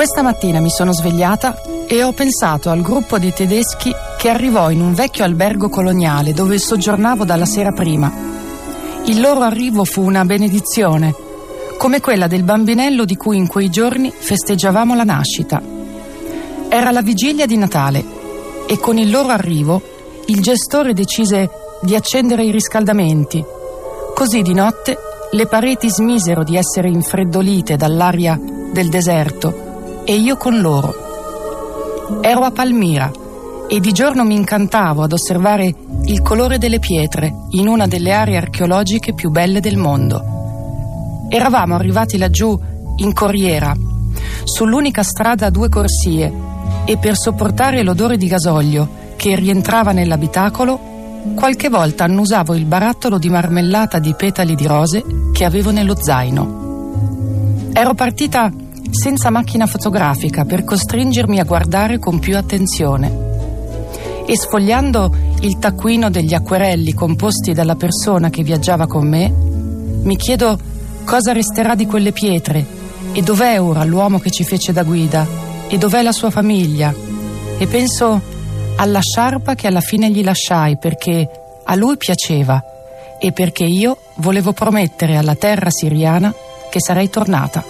Questa mattina mi sono svegliata e ho pensato al gruppo di tedeschi che arrivò in un vecchio albergo coloniale dove soggiornavo dalla sera prima. Il loro arrivo fu una benedizione, come quella del bambinello di cui in quei giorni festeggiavamo la nascita. Era la vigilia di Natale e con il loro arrivo il gestore decise di accendere i riscaldamenti. Così di notte le pareti smisero di essere infreddolite dall'aria del deserto e io con loro. Ero a Palmira e di giorno mi incantavo ad osservare il colore delle pietre in una delle aree archeologiche più belle del mondo. Eravamo arrivati laggiù in corriera, sull'unica strada a due corsie, e per sopportare l'odore di gasolio che rientrava nell'abitacolo, qualche volta annusavo il barattolo di marmellata di petali di rose che avevo nello zaino. Ero partita senza macchina fotografica per costringermi a guardare con più attenzione, e sfogliando il taccuino degli acquerelli composti dalla persona che viaggiava con me, mi chiedo cosa resterà di quelle pietre e dov'è ora l'uomo che ci fece da guida e dov'è la sua famiglia, e penso alla sciarpa che alla fine gli lasciai perché a lui piaceva e perché io volevo promettere alla terra siriana che sarei tornata.